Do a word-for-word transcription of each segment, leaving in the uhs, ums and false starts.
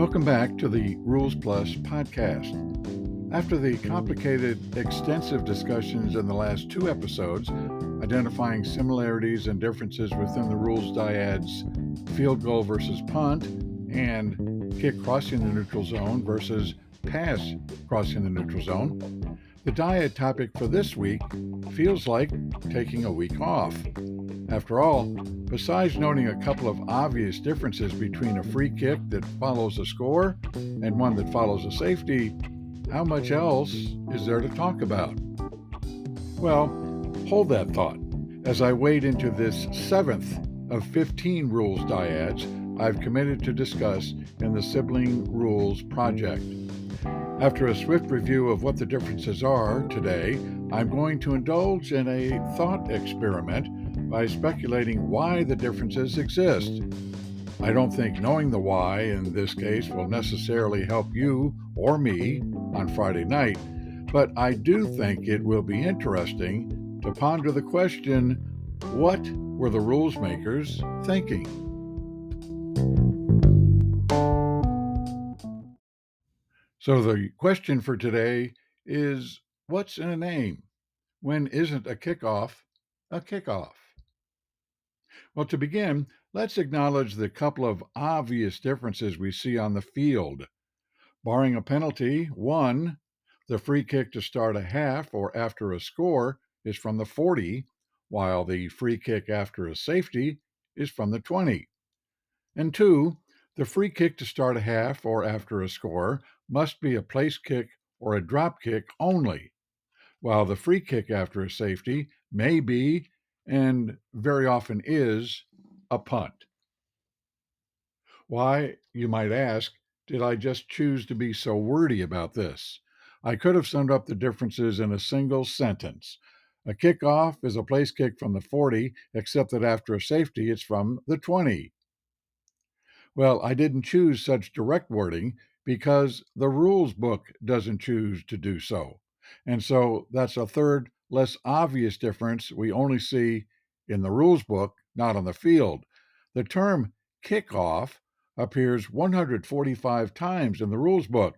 Welcome back to the Rules Plus podcast. After the complicated, extensive discussions in the last two episodes, identifying similarities and differences within the rules dyads, field goal versus punt, and kick crossing the neutral zone versus pass crossing the neutral zone, the dyad topic for this week feels like taking a week off. After all, besides noting a couple of obvious differences between a free kick that follows a score and one that follows a safety, how much else is there to talk about? Well, hold that thought. As I wade into this seventh of fifteen rules dyads I've committed to discuss in the Sibling Rules Project. After a swift review of what the differences are today, I'm going to indulge in a thought experiment by speculating why the differences exist. I don't think knowing the why in this case will necessarily help you or me on Friday night, but I do think it will be interesting to ponder the question, what were the rules makers thinking? So the question for today is, what's in a name? When isn't a kickoff a kickoff? Well, to begin, let's acknowledge the couple of obvious differences we see on the field. Barring a penalty, one, the free kick to start a half or after a score is from the forty, while the free kick after a safety is from the twenty. And two, the free kick to start a half or after a score must be a place kick or a drop kick only, while the free kick after a safety may be, and very often is, a punt. Why, you might ask, did I just choose to be so wordy about this? I could have summed up the differences in a single sentence. A kickoff is a place kick from the forty, except that after a safety it's from the twenty. Well, I didn't choose such direct wording because the rules book doesn't choose to do so. And so that's a third, less obvious difference we only see in the rules book, not on the field. The term kickoff appears one hundred forty-five times in the rules book,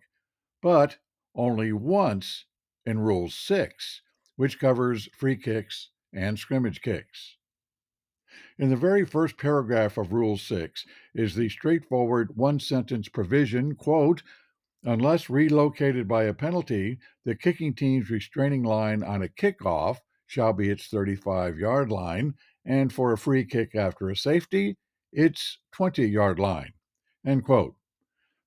but only once in Rule six, which covers free kicks and scrimmage kicks. In the very first paragraph of Rule six is the straightforward one-sentence provision, quote, "Unless relocated by a penalty, the kicking team's restraining line on a kickoff shall be its thirty-five-yard line, and for a free kick after a safety, its twenty-yard line." End quote.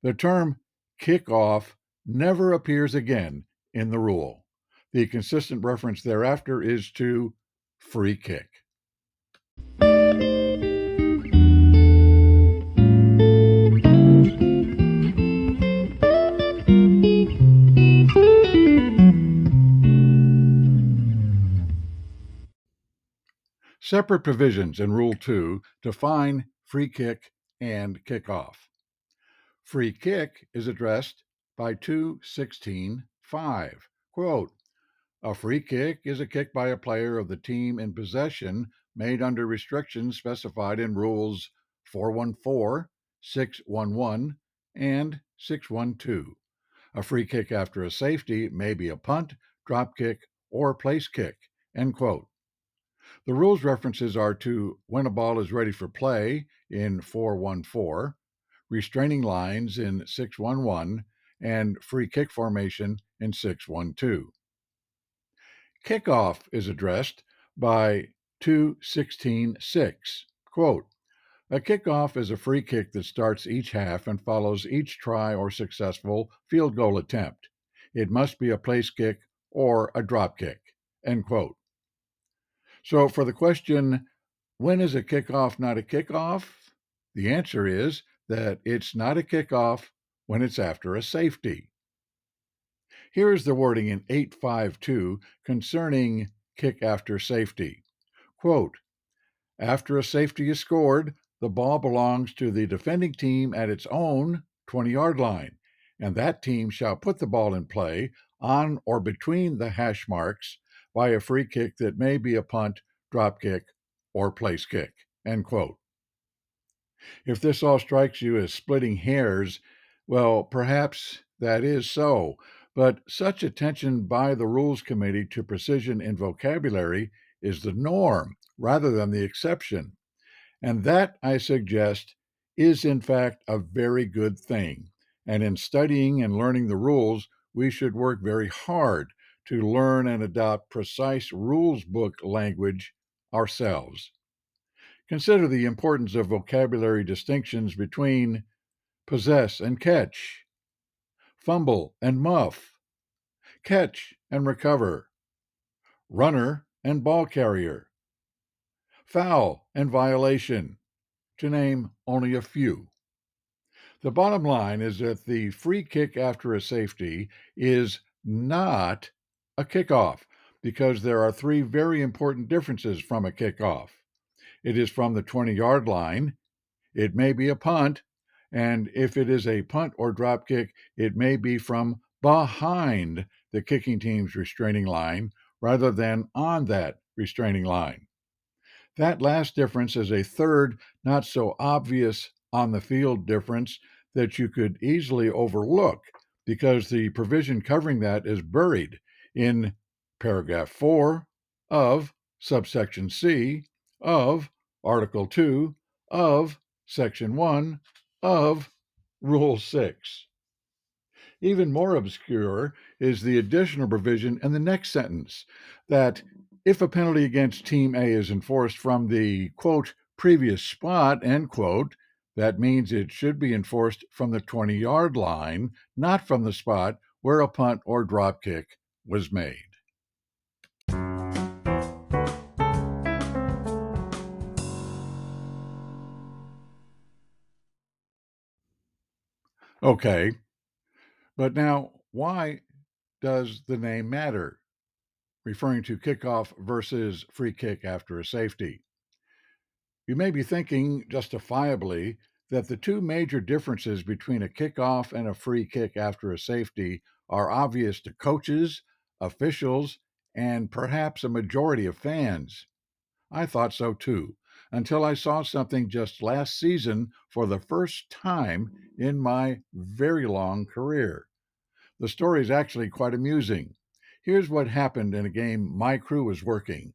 The term kickoff never appears again in the rule. The consistent reference thereafter is to free kick. Separate provisions in Rule two define free kick and kickoff. Free kick is addressed by two sixteen five. Quote, "A free kick is a kick by a player of the team in possession made under restrictions specified in Rules four one four, six one one, and six one two. A free kick after a safety may be a punt, drop kick, or place kick." End quote. The rules references are to when a ball is ready for play in four one four, restraining lines in six one one, and free kick formation in six one two. Kickoff is addressed by two sixteen six. Quote, "A kickoff is a free kick that starts each half and follows each try or successful field goal attempt. It must be a place kick or a drop kick." End quote. So for the question, when is a kickoff not a kickoff? The answer is that it's not a kickoff when it's after a safety. Here is the wording in eight fifty-two concerning kick after safety. Quote, "After a safety is scored, the ball belongs to the defending team at its own twenty-yard line, and that team shall put the ball in play on or between the hash marks by a free kick that may be a punt, drop kick, or place kick." End quote. If this all strikes you as splitting hairs, Well, perhaps that is so, but such attention by the Rules Committee to precision in vocabulary is the norm rather than the exception. And that, I suggest, is in fact a very good thing. And in studying and learning the rules, we should work very hard to learn and adopt precise rules book language ourselves. Consider the importance of vocabulary distinctions between possess and catch, fumble and muff, catch and recover, runner and ball carrier, foul and violation, to name only a few. The bottom line is that the free kick after a safety is not a kickoff, because there are three very important differences from a kickoff. It is from the twenty-yard line, it may be a punt, and if it is a punt or drop kick, it may be from behind the kicking team's restraining line rather than on that restraining line. That last difference is a third, not so obvious on the field difference that you could easily overlook because the provision covering that is buried in paragraph four of subsection C of Article two of Section one of Rule six. Even more obscure is the additional provision in the next sentence that if a penalty against Team A is enforced from the, quote, previous spot, end quote, that means it should be enforced from the twenty-yard line, not from the spot where a punt or drop kick was made. Okay, but now why does the name matter, referring to kickoff versus free kick after a safety? You may be thinking, justifiably, that the two major differences between a kickoff and a free kick after a safety are obvious to coaches, officials, and perhaps a majority of fans. I thought so too, until I saw something just last season for the first time in my very long career. The story is actually quite amusing. Here's what happened in a game my crew was working.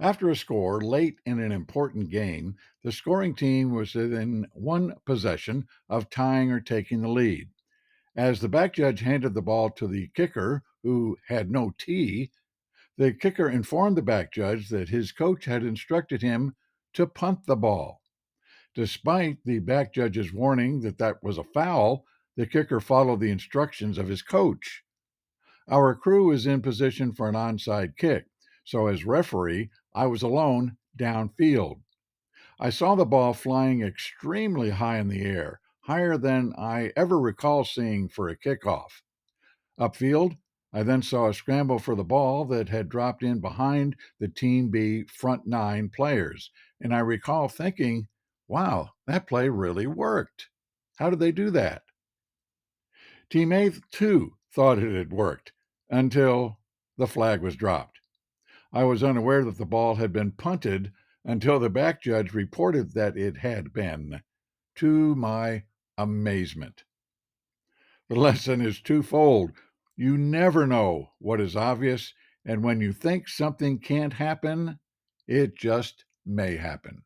After a score late in an important game, the scoring team was within one possession of tying or taking the lead. As the back judge handed the ball to the kicker, who had no tee, the kicker informed the back judge that his coach had instructed him to punt the ball. Despite the back judge's warning that that was a foul, the kicker followed the instructions of his coach. Our crew was in position for an onside kick, so as referee, I was alone downfield. I saw the ball flying extremely high in the air, higher than I ever recall seeing for a kickoff. Upfield, I then saw a scramble for the ball that had dropped in behind the Team B front nine players, and I recall thinking, wow, that play really worked. How did they do that? Team A, too, thought it had worked until the flag was dropped. I was unaware that the ball had been punted until the back judge reported that it had been, to my amazement. The lesson is twofold. You never know what is obvious, and when you think something can't happen, it just may happen.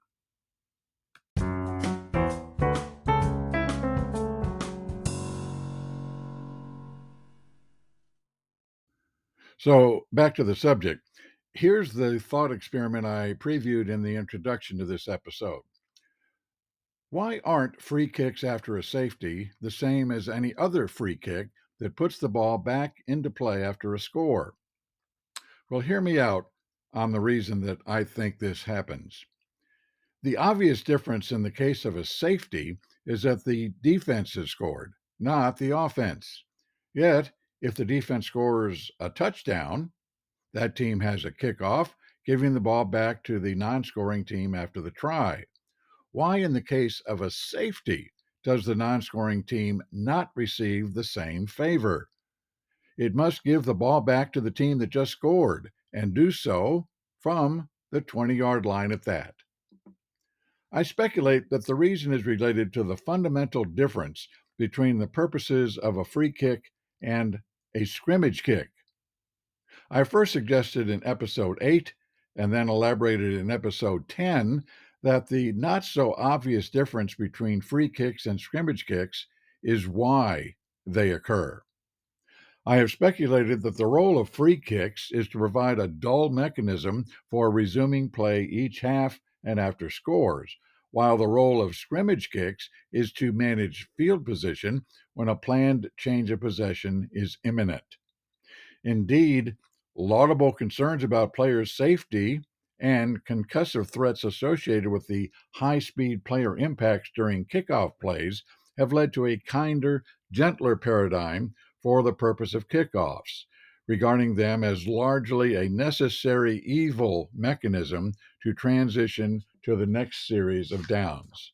So, back to the subject. Here's the thought experiment I previewed in the introduction to this episode. Why aren't free kicks after a safety the same as any other free kick that puts the ball back into play after a score? Well, hear me out on the reason that I think this happens. The obvious difference in the case of a safety is that the defense has scored, not the offense. Yet, if the defense scores a touchdown, that team has a kickoff, giving the ball back to the non-scoring team after the try. Why, in the case of a safety, does the non-scoring team not receive the same favor? It must give the ball back to the team that just scored, and do so from the twenty-yard line at that. I speculate that the reason is related to the fundamental difference between the purposes of a free kick and a scrimmage kick. I first suggested in Episode eight, and then elaborated in Episode ten, that the not-so-obvious difference between free kicks and scrimmage kicks is why they occur. I have speculated that the role of free kicks is to provide a dull mechanism for resuming play each half and after scores, while the role of scrimmage kicks is to manage field position when a planned change of possession is imminent. Indeed, laudable concerns about players' safety and concussive threats associated with the high-speed player impacts during kickoff plays have led to a kinder, gentler paradigm for the purpose of kickoffs, regarding them as largely a necessary evil mechanism to transition to the next series of downs.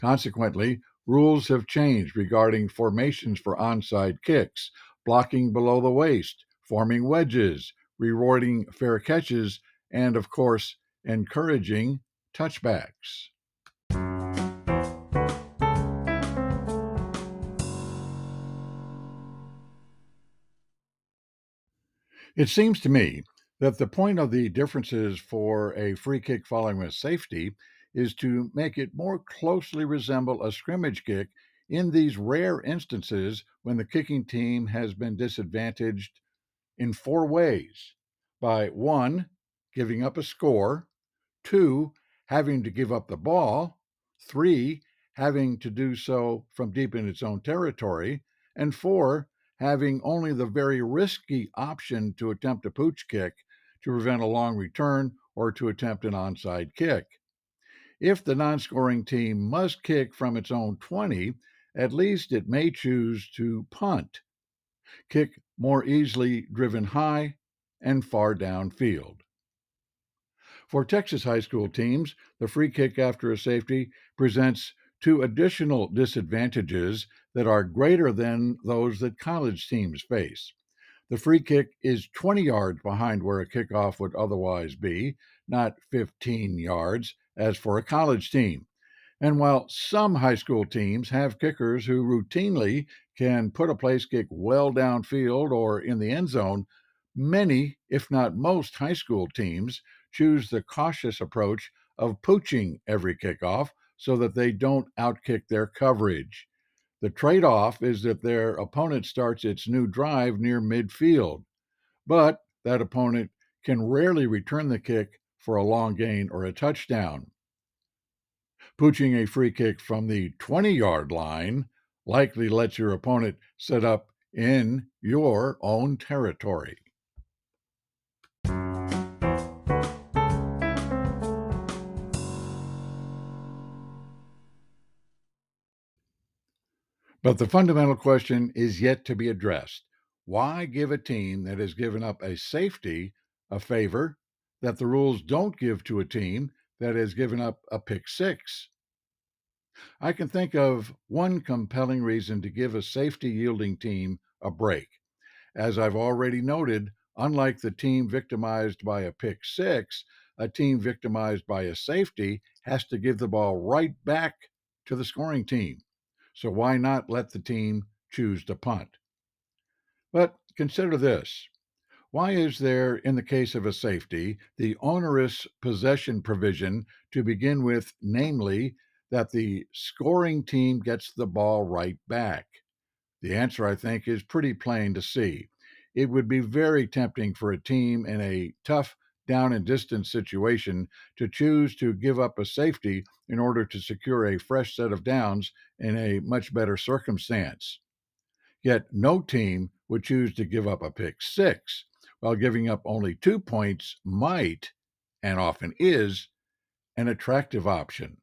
Consequently, rules have changed regarding formations for onside kicks, blocking below the waist, forming wedges, rewarding fair catches, and, of course, encouraging touchbacks. It seems to me that the point of the differences for a free kick following a safety is to make it more closely resemble a scrimmage kick in these rare instances when the kicking team has been disadvantaged in four ways: by one, giving up a score; two, having to give up the ball; three, having to do so from deep in its own territory; and four, having only the very risky option to attempt a pooch kick to prevent a long return or to attempt an onside kick. If the non-scoring team must kick from its own twenty, at least it may choose to punt, kick more easily driven high and far downfield. For Texas high school teams, the free kick after a safety presents two additional disadvantages that are greater than those that college teams face. The free kick is twenty yards behind where a kickoff would otherwise be, not fifteen yards, as for a college team. And while some high school teams have kickers who routinely can put a place kick well downfield or in the end zone, many, if not most, high school teams choose the cautious approach of pooching every kickoff so that they don't outkick their coverage. The trade-off is that their opponent starts its new drive near midfield, but that opponent can rarely return the kick for a long gain or a touchdown. Pooching a free kick from the twenty-yard line likely lets your opponent set up in your own territory. But the fundamental question is yet to be addressed. Why give a team that has given up a safety a favor that the rules don't give to a team that has given up a pick six? I can think of one compelling reason to give a safety-yielding team a break. As I've already noted, unlike the team victimized by a pick six, a team victimized by a safety has to give the ball right back to the scoring team. So why not let the team choose to punt? But consider this. Why is there, in the case of a safety, the onerous possession provision to begin with, namely that the scoring team gets the ball right back? The answer, I think, is pretty plain to see. It would be very tempting for a team in a tough down and distance situation to choose to give up a safety in order to secure a fresh set of downs in a much better circumstance. Yet no team would choose to give up a pick six, while giving up only two points might, and often is, an attractive option.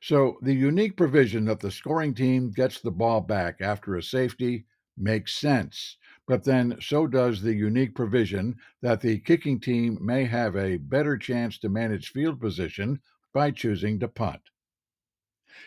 So the unique provision that the scoring team gets the ball back after a safety makes sense, but then so does the unique provision that the kicking team may have a better chance to manage field position by choosing to punt.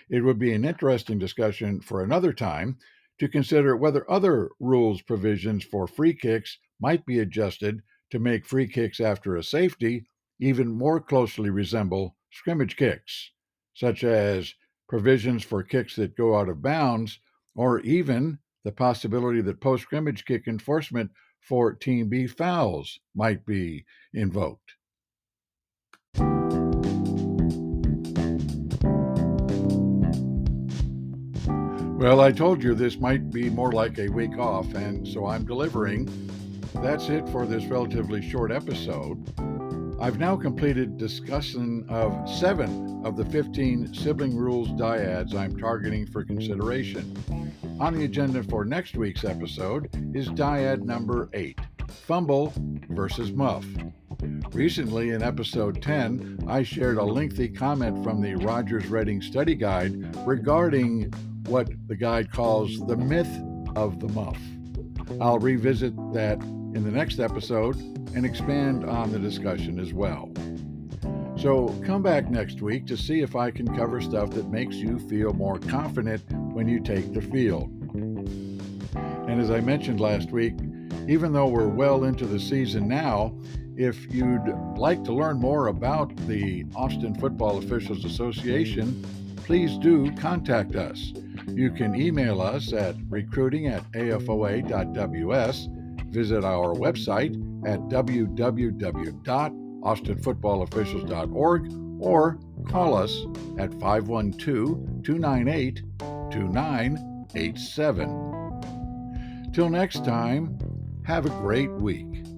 It would be an interesting discussion for another time to consider whether other rules provisions for free kicks might be adjusted to make free kicks after a safety even more closely resemble scrimmage kicks, such as provisions for kicks that go out of bounds or even the possibility that post-scrimmage kick enforcement for Team B fouls might be invoked. Well, I told you this might be more like a week off, and so I'm delivering. That's it for this relatively short episode. I've now completed discussion of seven of the fifteen sibling rules dyads I'm targeting for consideration. On the agenda for next week's episode is dyad number eight, Fumble versus Muff. Recently, in episode ten, I shared a lengthy comment from the Rogers Reading Study Guide regarding what the guide calls the myth of the muff. I'll revisit that in the next episode and expand on the discussion as well. So come back next week to see if I can cover stuff that makes you feel more confident when you take the field. And as I mentioned last week, even though we're well into the season now, if you'd like to learn more about the Austin Football Officials Association, please do contact us. You can email us at recruiting at a f o a dot w s, visit our website at w w w dot austin football officials dot org, or call us at five one two, two nine eight, two nine eight seven. Till next time, have a great week.